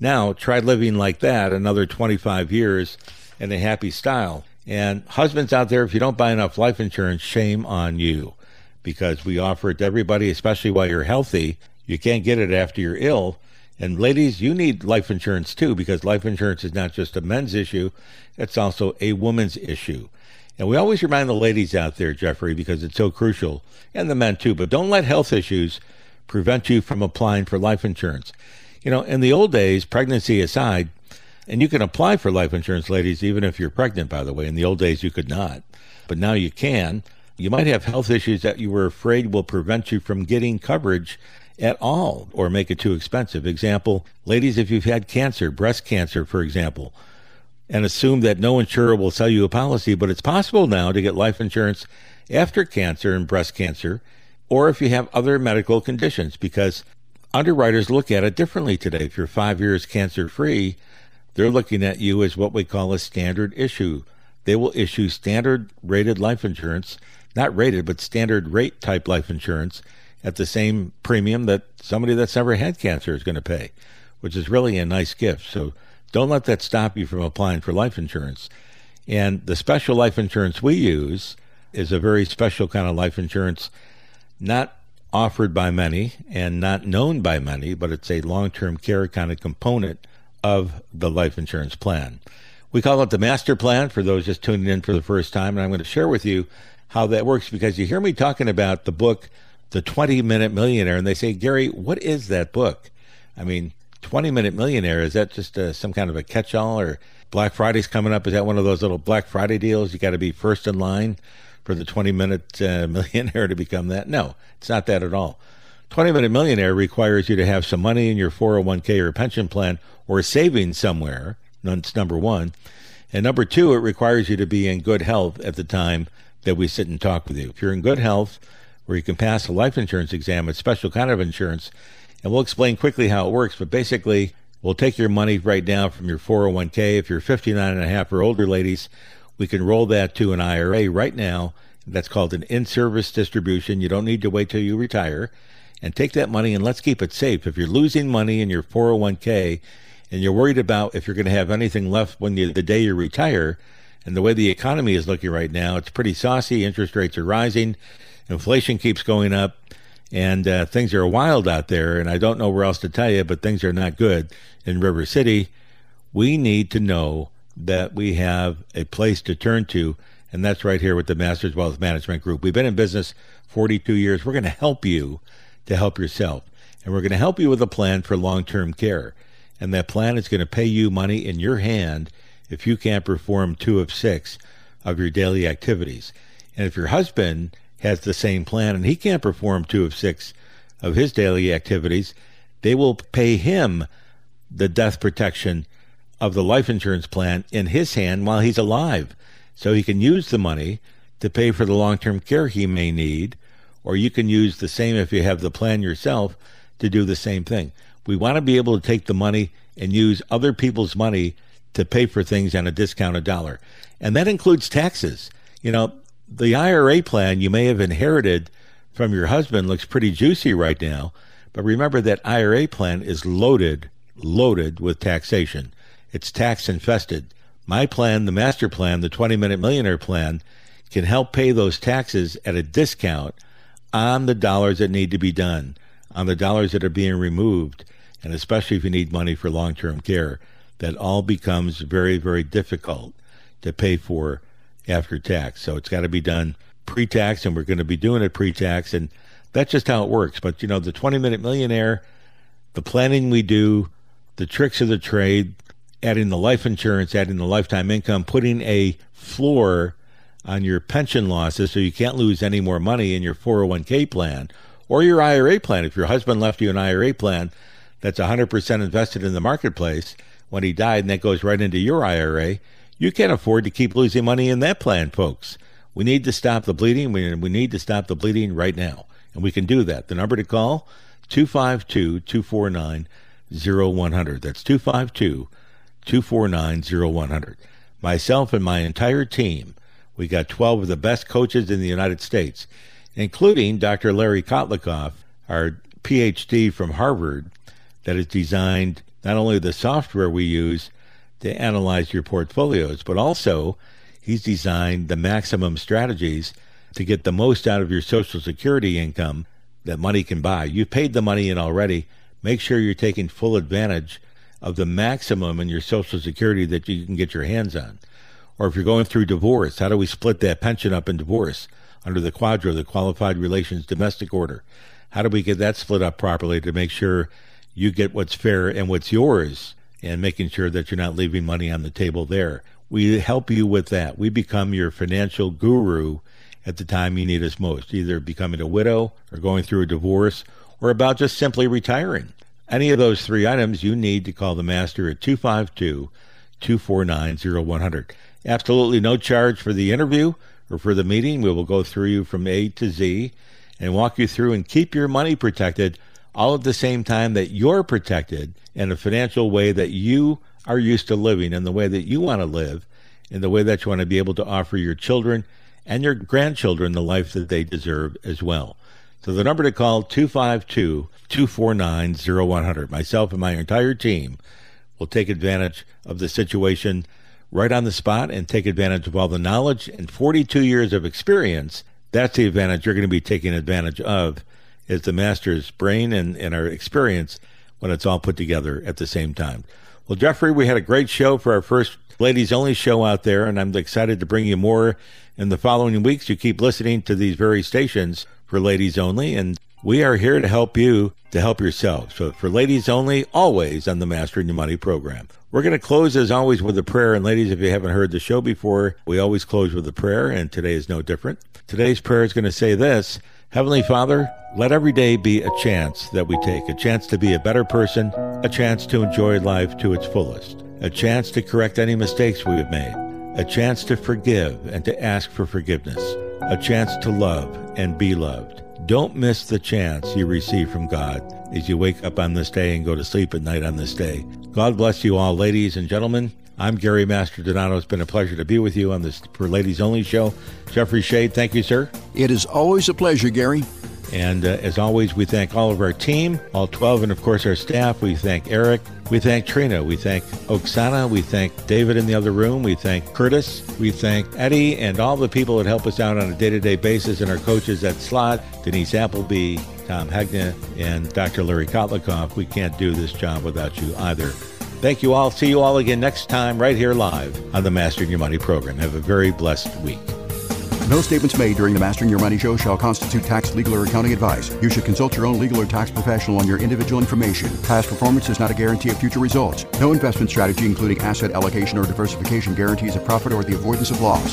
Now, try living like that another 25 years in a happy style. And husbands out there, if you don't buy enough life insurance, shame on you, because we offer it to everybody, especially while you're healthy. You can't get it after you're ill. And ladies, you need life insurance too, because life insurance is not just a men's issue. It's also a woman's issue. And we always remind the ladies out there, Jeffrey, because it's so crucial, and the men too, but don't let health issues prevent you from applying for life insurance. You know, in the old days, pregnancy aside, and you can apply for life insurance, ladies, even if you're pregnant, by the way. In the old days, you could not, but now you can. You might have health issues that you were afraid will prevent you from getting coverage at all or make it too expensive. Example, ladies, if you've had cancer, breast cancer, for example, and assume that no insurer will sell you a policy, but it's possible now to get life insurance after cancer and breast cancer, or if you have other medical conditions, because underwriters look at it differently today. If you're 5 years cancer-free, they're looking at you as what we call a standard issue. They will issue standard-rated life insurance, not rated, but standard-rate type life insurance at the same premium that somebody that's never had cancer is going to pay, which is really a nice gift. So don't let that stop you from applying for life insurance. And the special life insurance we use is a very special kind of life insurance, not offered by many and not known by many, but it's a long-term care kind of component of the life insurance plan. We call it the master plan for those just tuning in for the first time, and I'm going to share with you how that works, because you hear me talking about the book, The 20-Minute Millionaire, and they say, Gary, what is that book? I mean, 20-Minute Millionaire, is that just some kind of a catch-all, or Black Friday's coming up? Is that one of those little Black Friday deals? You got to be first in line for the 20-minute millionaire to become that? No, it's not that at all. 20-minute millionaire requires you to have some money in your 401k or pension plan or savings somewhere. That's number one. And number two, it requires you to be in good health at the time that we sit and talk with you. If you're in good health, where you can pass a life insurance exam, it's special kind of insurance. And we'll explain quickly how it works, but basically, we'll take your money right now from your 401k. If you're 59 and a half or older, ladies, we can roll that to an IRA right now. That's called an in-service distribution. You don't need to wait till you retire. And take that money and let's keep it safe. If you're losing money in your 401k and you're worried about if you're going to have anything left when the day you retire, and the way the economy is looking right now, it's pretty saucy. Interest rates are rising. Inflation keeps going up. And things are wild out there. And I don't know where else to tell you, but things are not good in River City. We need to know that we have a place to turn to, and that's right here with the Masters Wealth Management Group. We've been in business 42 years. We're going to help yourself, and we're going to help you with a plan for long-term care, and that plan is going to pay you money in your hand if you can't perform 2 of 6 of your daily activities. And if your husband has the same plan and he can't perform 2 of 6 of his daily activities, they will pay him the death protection of the life insurance plan in his hand while he's alive, so he can use the money to pay for the long-term care he may need, or you can use the same if you have the plan yourself to do the same thing. We want to be able to take the money and use other people's money to pay for things on a discounted dollar. And that includes taxes. You know, the IRA plan you may have inherited from your husband looks pretty juicy right now, but remember that IRA plan is loaded with taxation. It's tax infested. My plan, the master plan, the 20-minute millionaire plan, can help pay those taxes at a discount on the dollars that need to be done, on the dollars that are being removed, and especially if you need money for long-term care. That all becomes very, very difficult to pay for after tax. So it's got to be done pre-tax, and we're going to be doing it pre-tax, and that's just how it works. But, you know, the 20-minute millionaire, the planning we do, the tricks of the trade, adding the life insurance, adding the lifetime income, putting a floor on your pension losses so you can't lose any more money in your 401k plan or your IRA plan. If your husband left you an IRA plan that's 100% invested in the marketplace when he died, and that goes right into your IRA, you can't afford to keep losing money in that plan, folks. We need to stop the bleeding. We need to stop the bleeding right now, and we can do that. The number to call, 252-249-0100. That's 252-249-0100. Myself and my entire team, we got 12 of the best coaches in the United States, including Dr. Larry Kotlikoff, our PhD from Harvard, that has designed not only the software we use to analyze your portfolios, but also he's designed the maximum strategies to get the most out of your Social Security income that money can buy. You've paid the money in already. Make sure you're taking full advantage of the maximum in your Social Security that you can get your hands on. Or if you're going through divorce, how do we split that pension up in divorce under the Quadro, the Qualified Relations Domestic Order? How do we get that split up properly to make sure you get what's fair and what's yours, and making sure that you're not leaving money on the table there? We help you with that. We become your financial guru at the time you need us most, either becoming a widow or going through a divorce or about just simply retiring. Any of those three items, you need to call the master at 252-249-0100. Absolutely no charge for the interview or for the meeting. We will go through you from A to Z and walk you through and keep your money protected, all at the same time that you're protected in a financial way that you are used to living, in the way that you want to live, in the way that you want to be able to offer your children and your grandchildren the life that they deserve as well. So the number to call, 252-249-0100. Myself and my entire team will take advantage of the situation right on the spot and take advantage of all the knowledge and 42 years of experience. That's the advantage you're going to be taking advantage of, is the master's brain and our experience when it's all put together at the same time. Well, Jeffrey, we had a great show for our first Ladies Only show out there, and I'm excited to bring you more in the following weeks. You keep listening to these very stations for Ladies Only, and we are here to help you to help yourself. So for Ladies Only, always on the Mastering Your Money program. We're going to close, as always, with a prayer. And ladies, if you haven't heard the show before, we always close with a prayer, and today is no different. Today's prayer is going to say this: Heavenly Father, let every day be a chance that we take, a chance to be a better person, a chance to enjoy life to its fullest, a chance to correct any mistakes we have made, a chance to forgive and to ask for forgiveness, a chance to love and be loved. Don't miss the chance you receive from God as you wake up on this day and go to sleep at night on this day. God bless you all, ladies and gentlemen. I'm Gary Mastrodonato. It's been a pleasure to be with you on this For Ladies Only show. Jeffrey Shade, thank you, sir. It is always a pleasure, Gary. And as always, we thank all of our team, all 12, and of course our staff. We thank Eric. We thank Trina. We thank Oksana. We thank David in the other room. We thank Curtis. We thank Eddie and all the people that help us out on a day-to-day basis, and our coaches, Ed Slott, Denise Appleby, Tom Hegna, and Dr. Larry Kotlikoff. We can't do this job without you either. Thank you all. See you all again next time right here live on the Mastering Your Money program. Have a very blessed week. No statements made during the Mastering Your Money show shall constitute tax, legal, or accounting advice. You should consult your own legal or tax professional on your individual information. Past performance is not a guarantee of future results. No investment strategy, including asset allocation or diversification, guarantees a profit or the avoidance of loss.